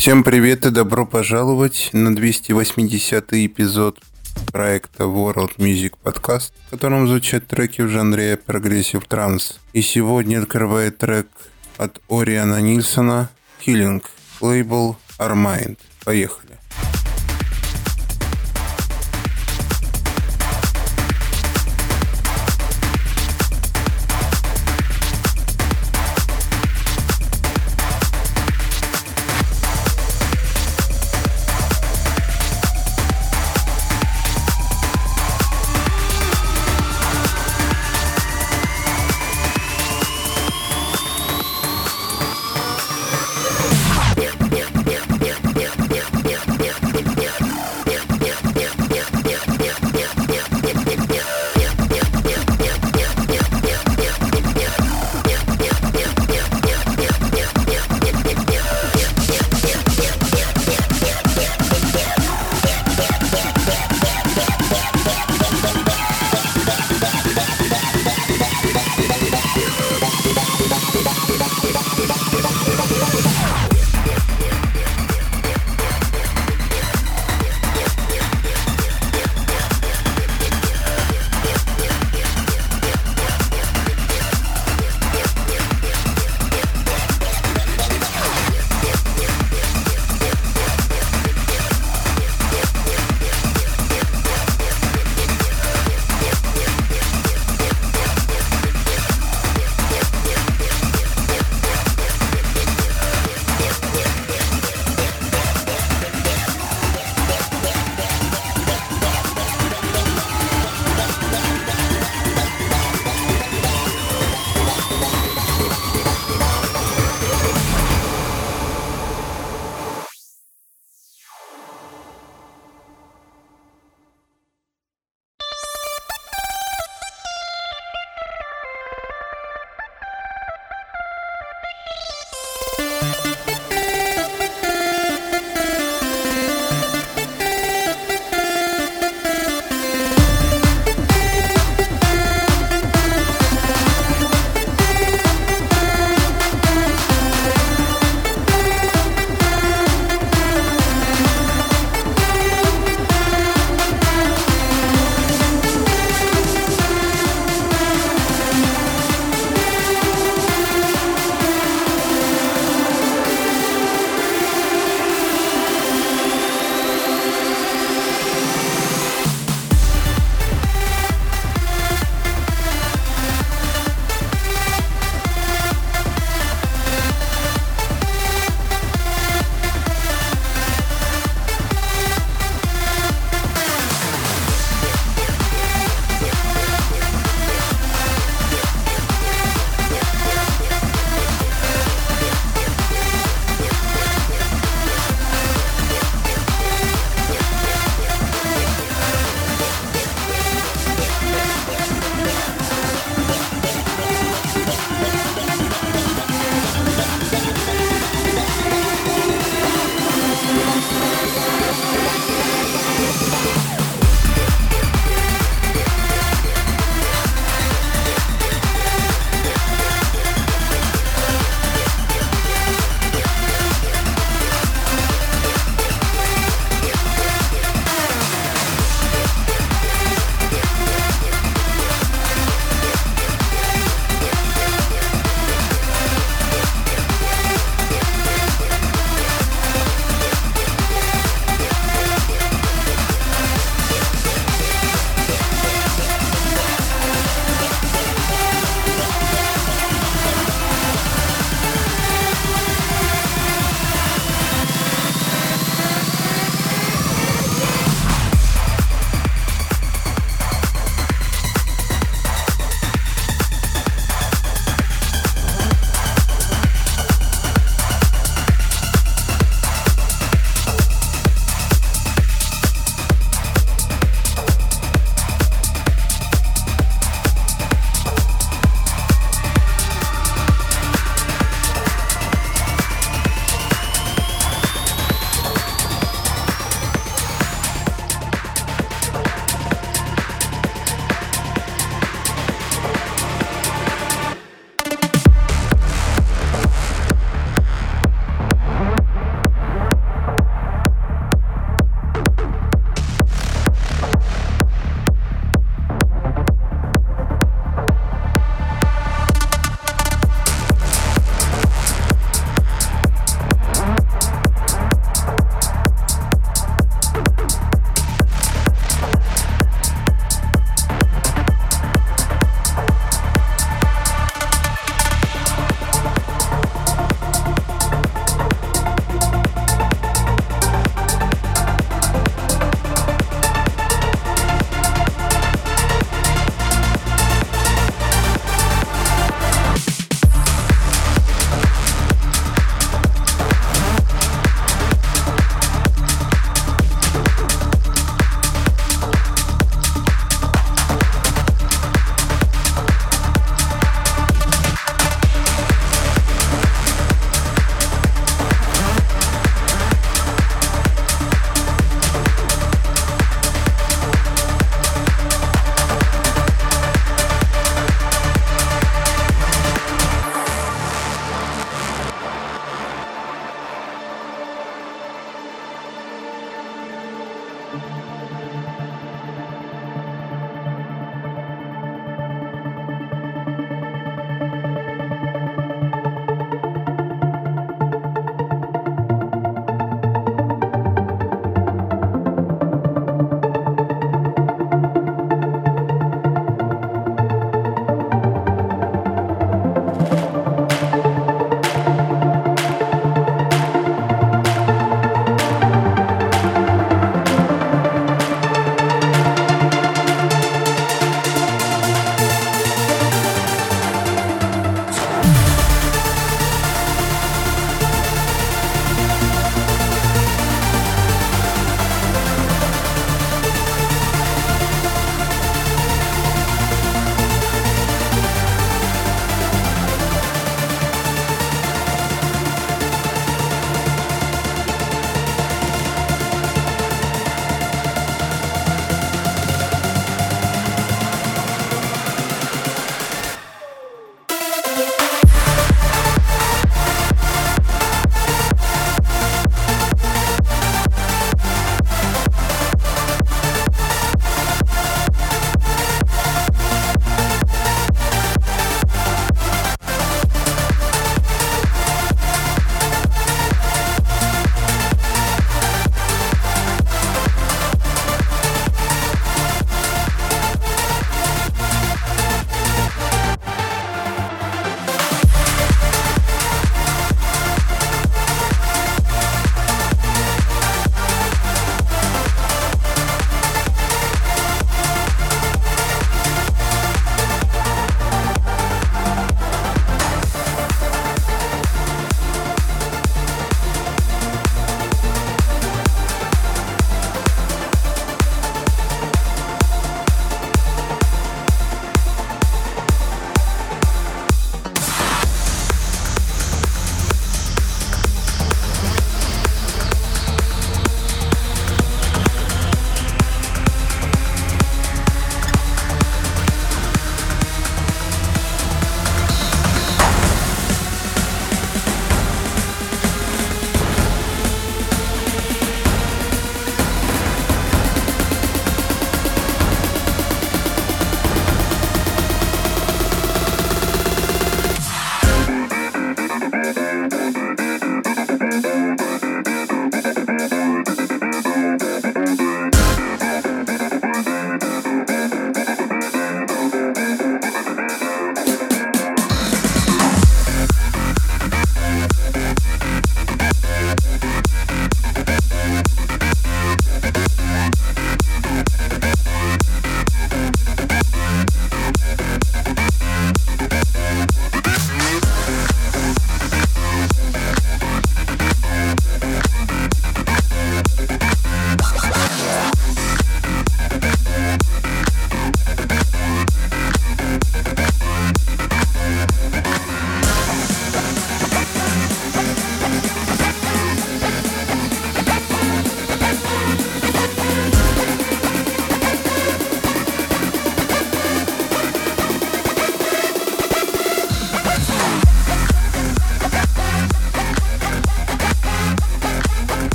Всем привет и добро пожаловать на 280-й эпизод проекта World Music Podcast, в котором звучат треки в жанре прогрессив транс. И сегодня открывает трек от Орjana Nilsena «XIING», лейбл «Армайнд». Поехали. Yeah.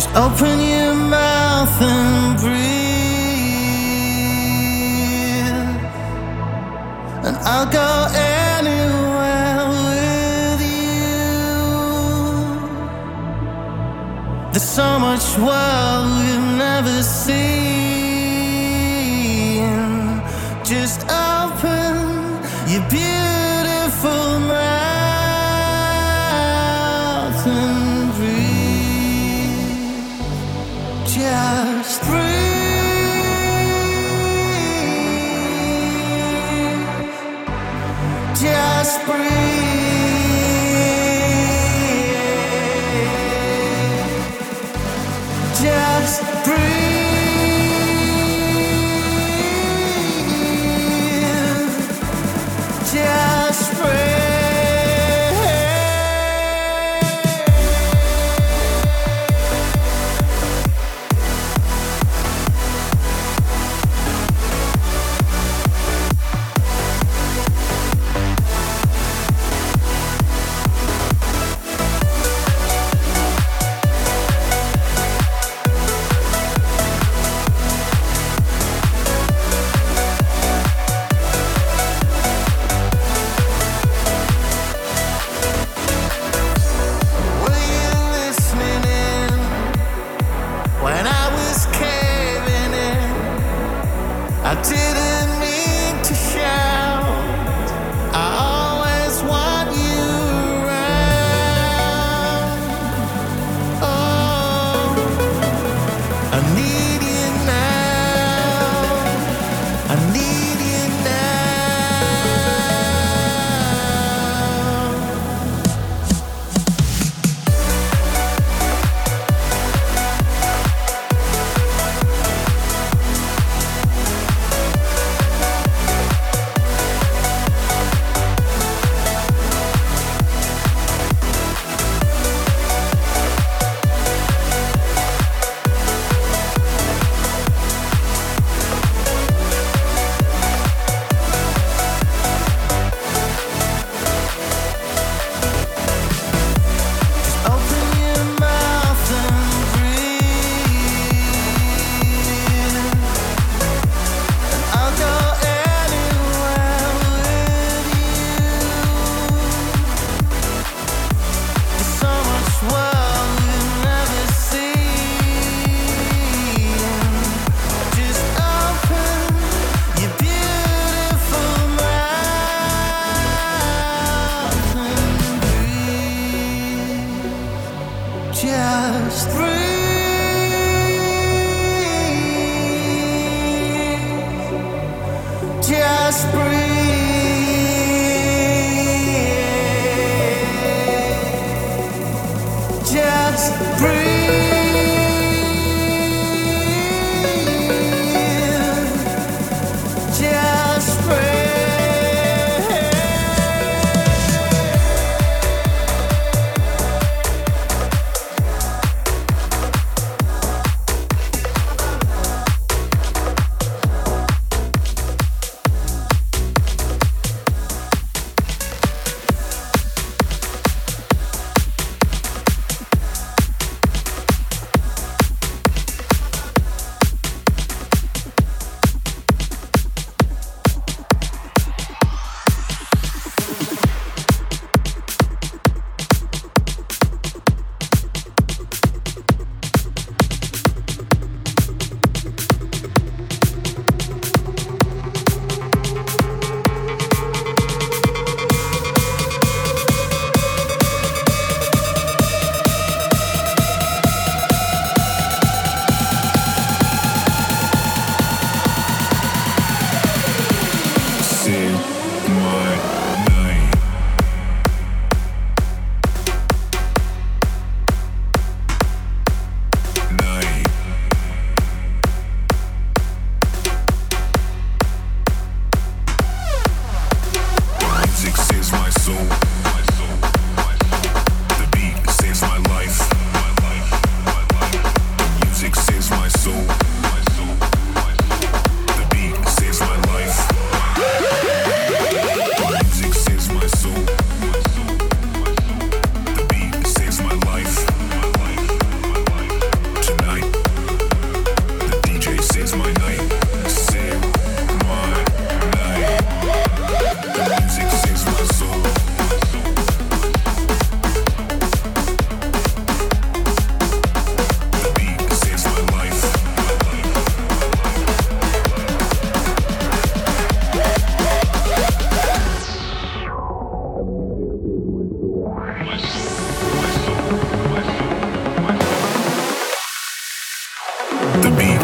Just open your mouth and breathe, and I'll go anywhere with you. There's so much world we've never seen. Just open your beautiful mouth and breathe. Just breathe. Just breathe.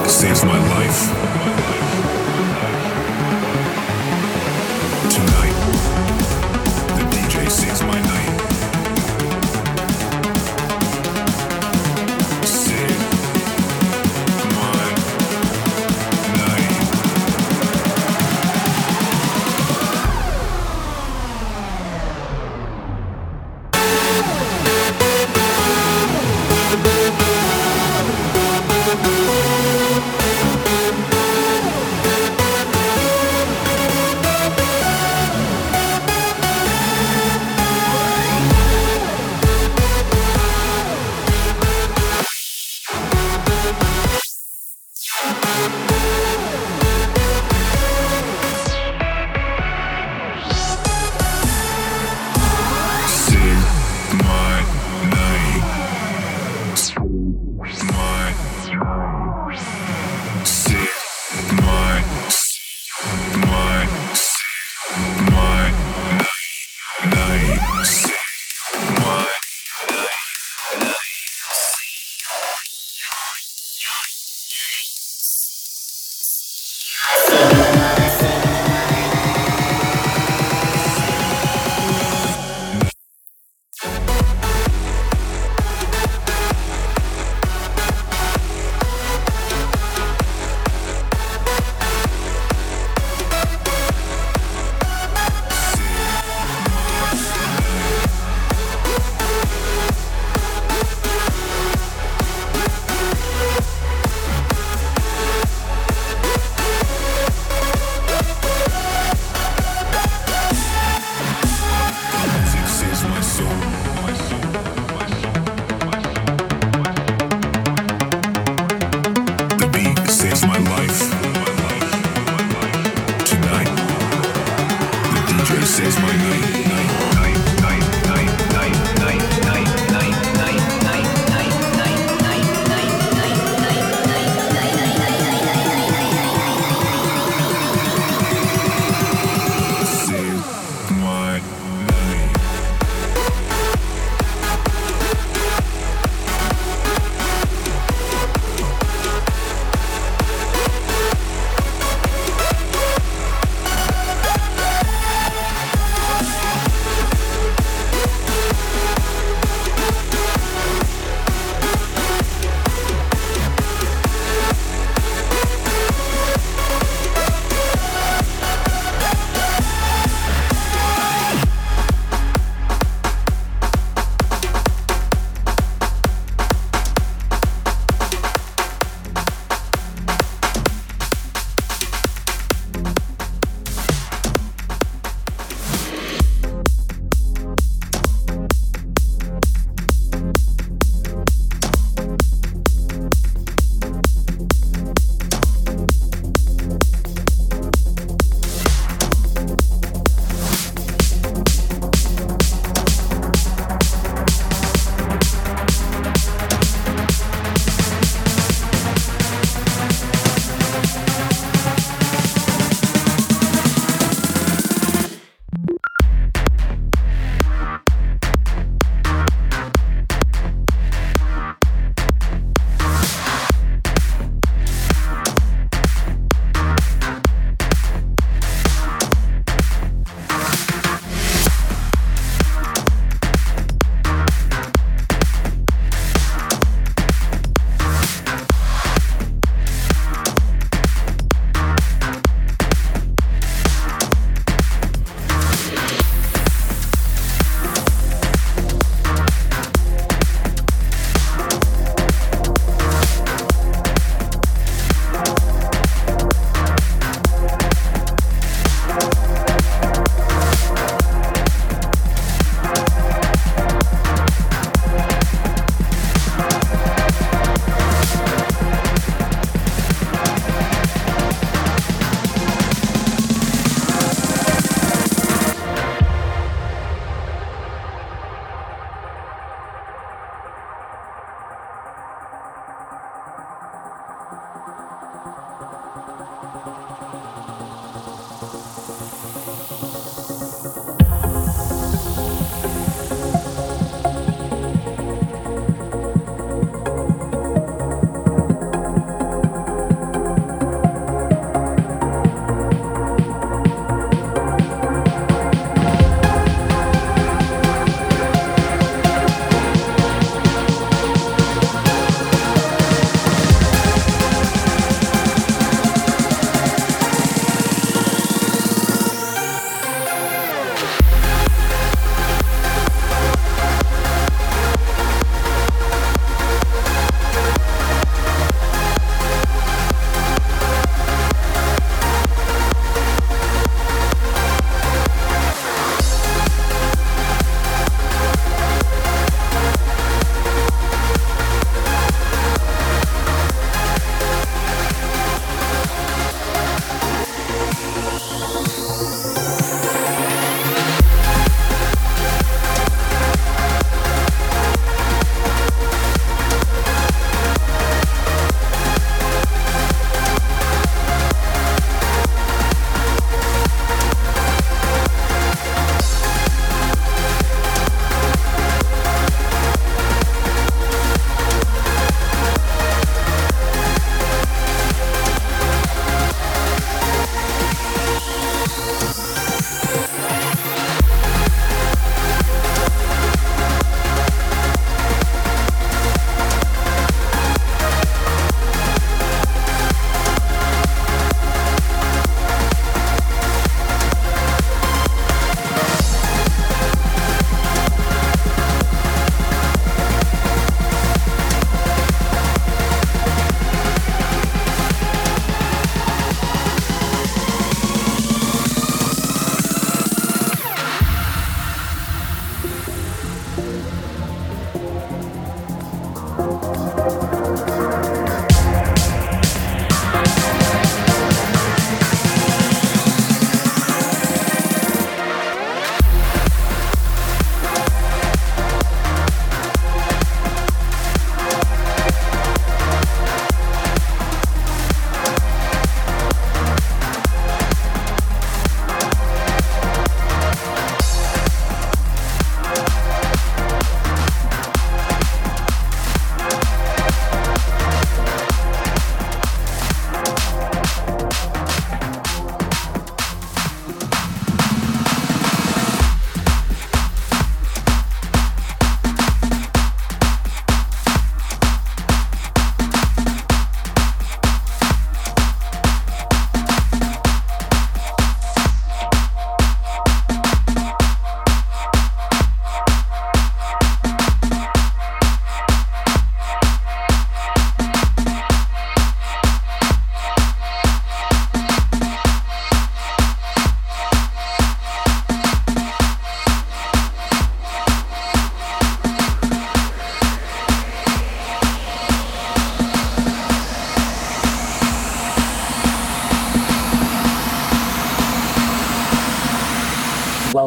saves my life. Tonight, the DJ saves my night. Save my night. We'll be right back.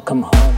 come home.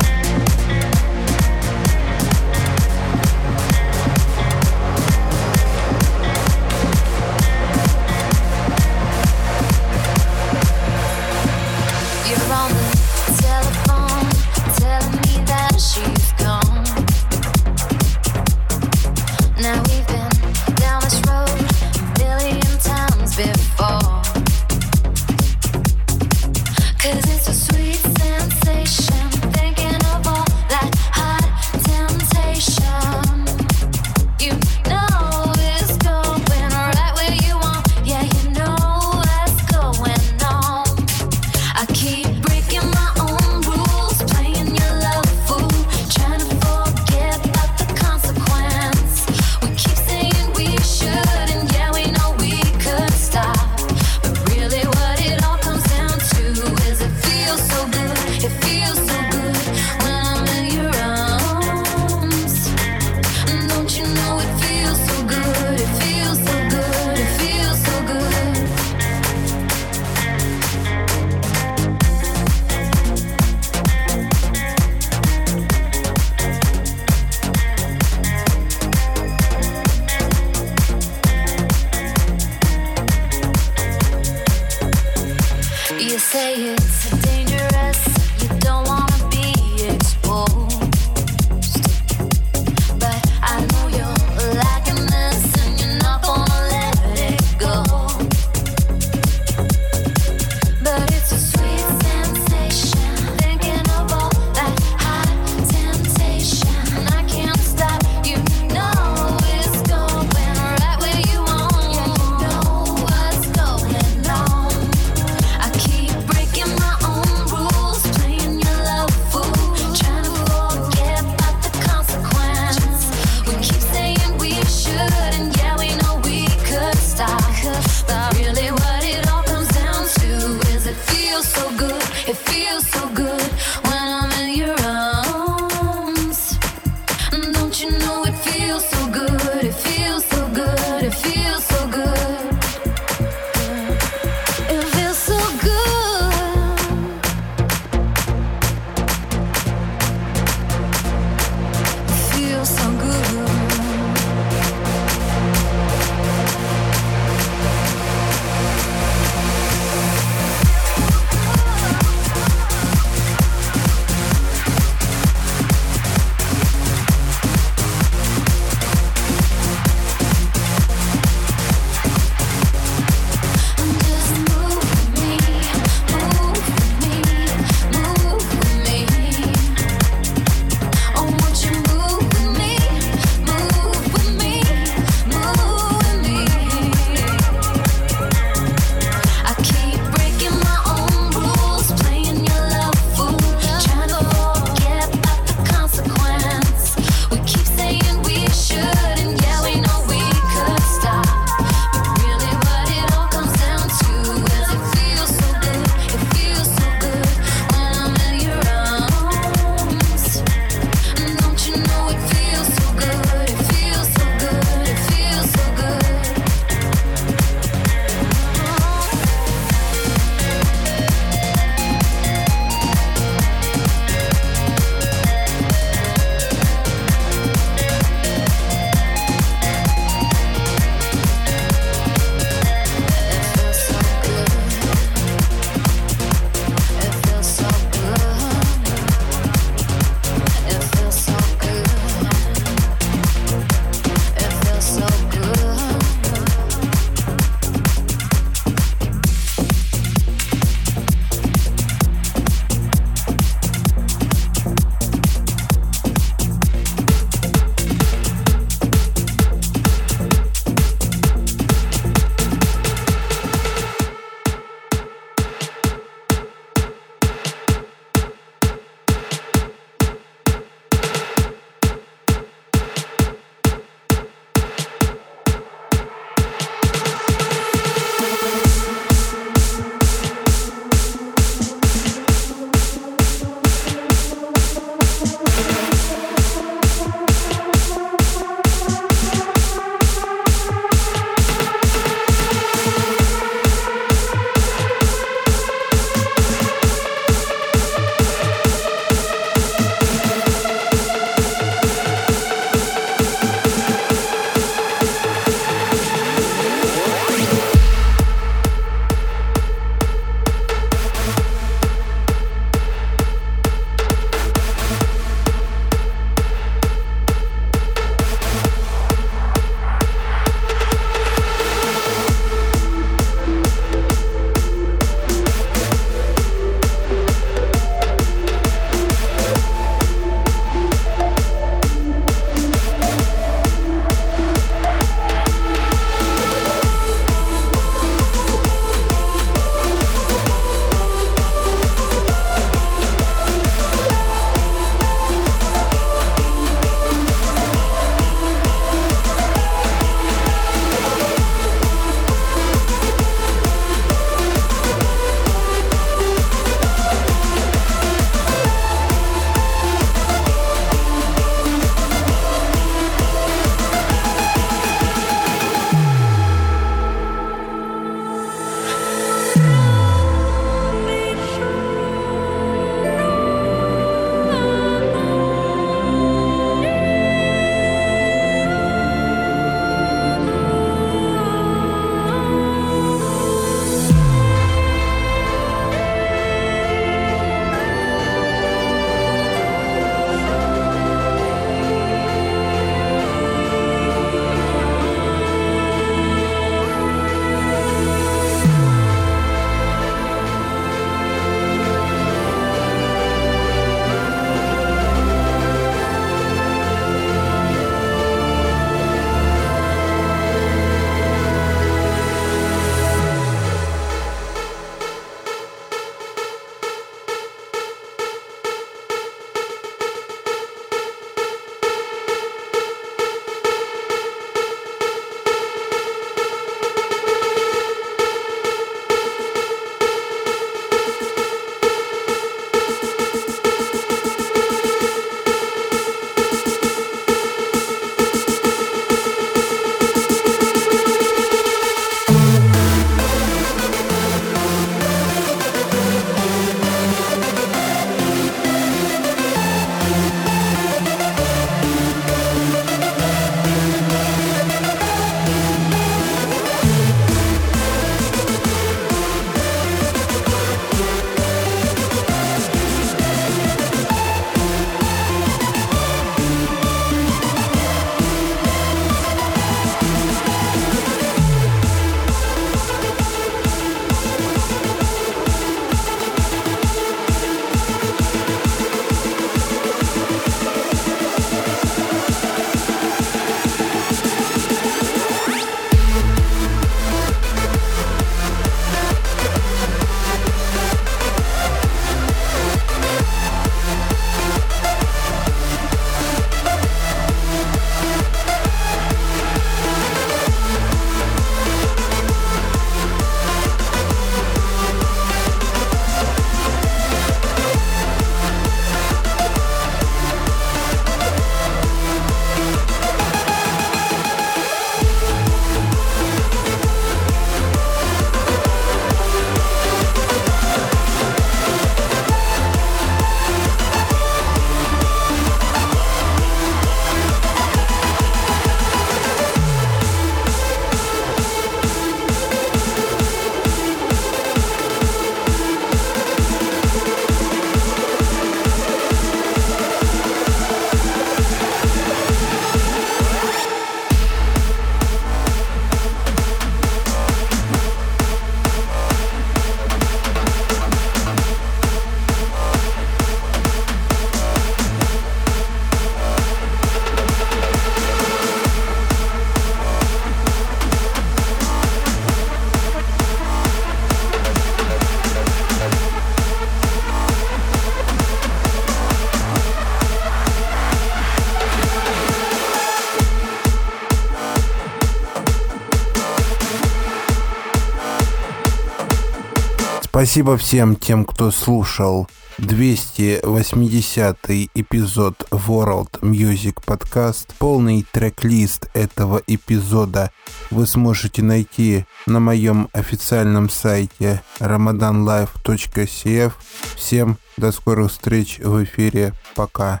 Спасибо всем тем, кто слушал 280-й эпизод World Music Podcast. Полный трек-лист этого эпизода вы сможете найти на моем официальном сайте ramadanlife.cf. Всем до скорых встреч в эфире. Пока.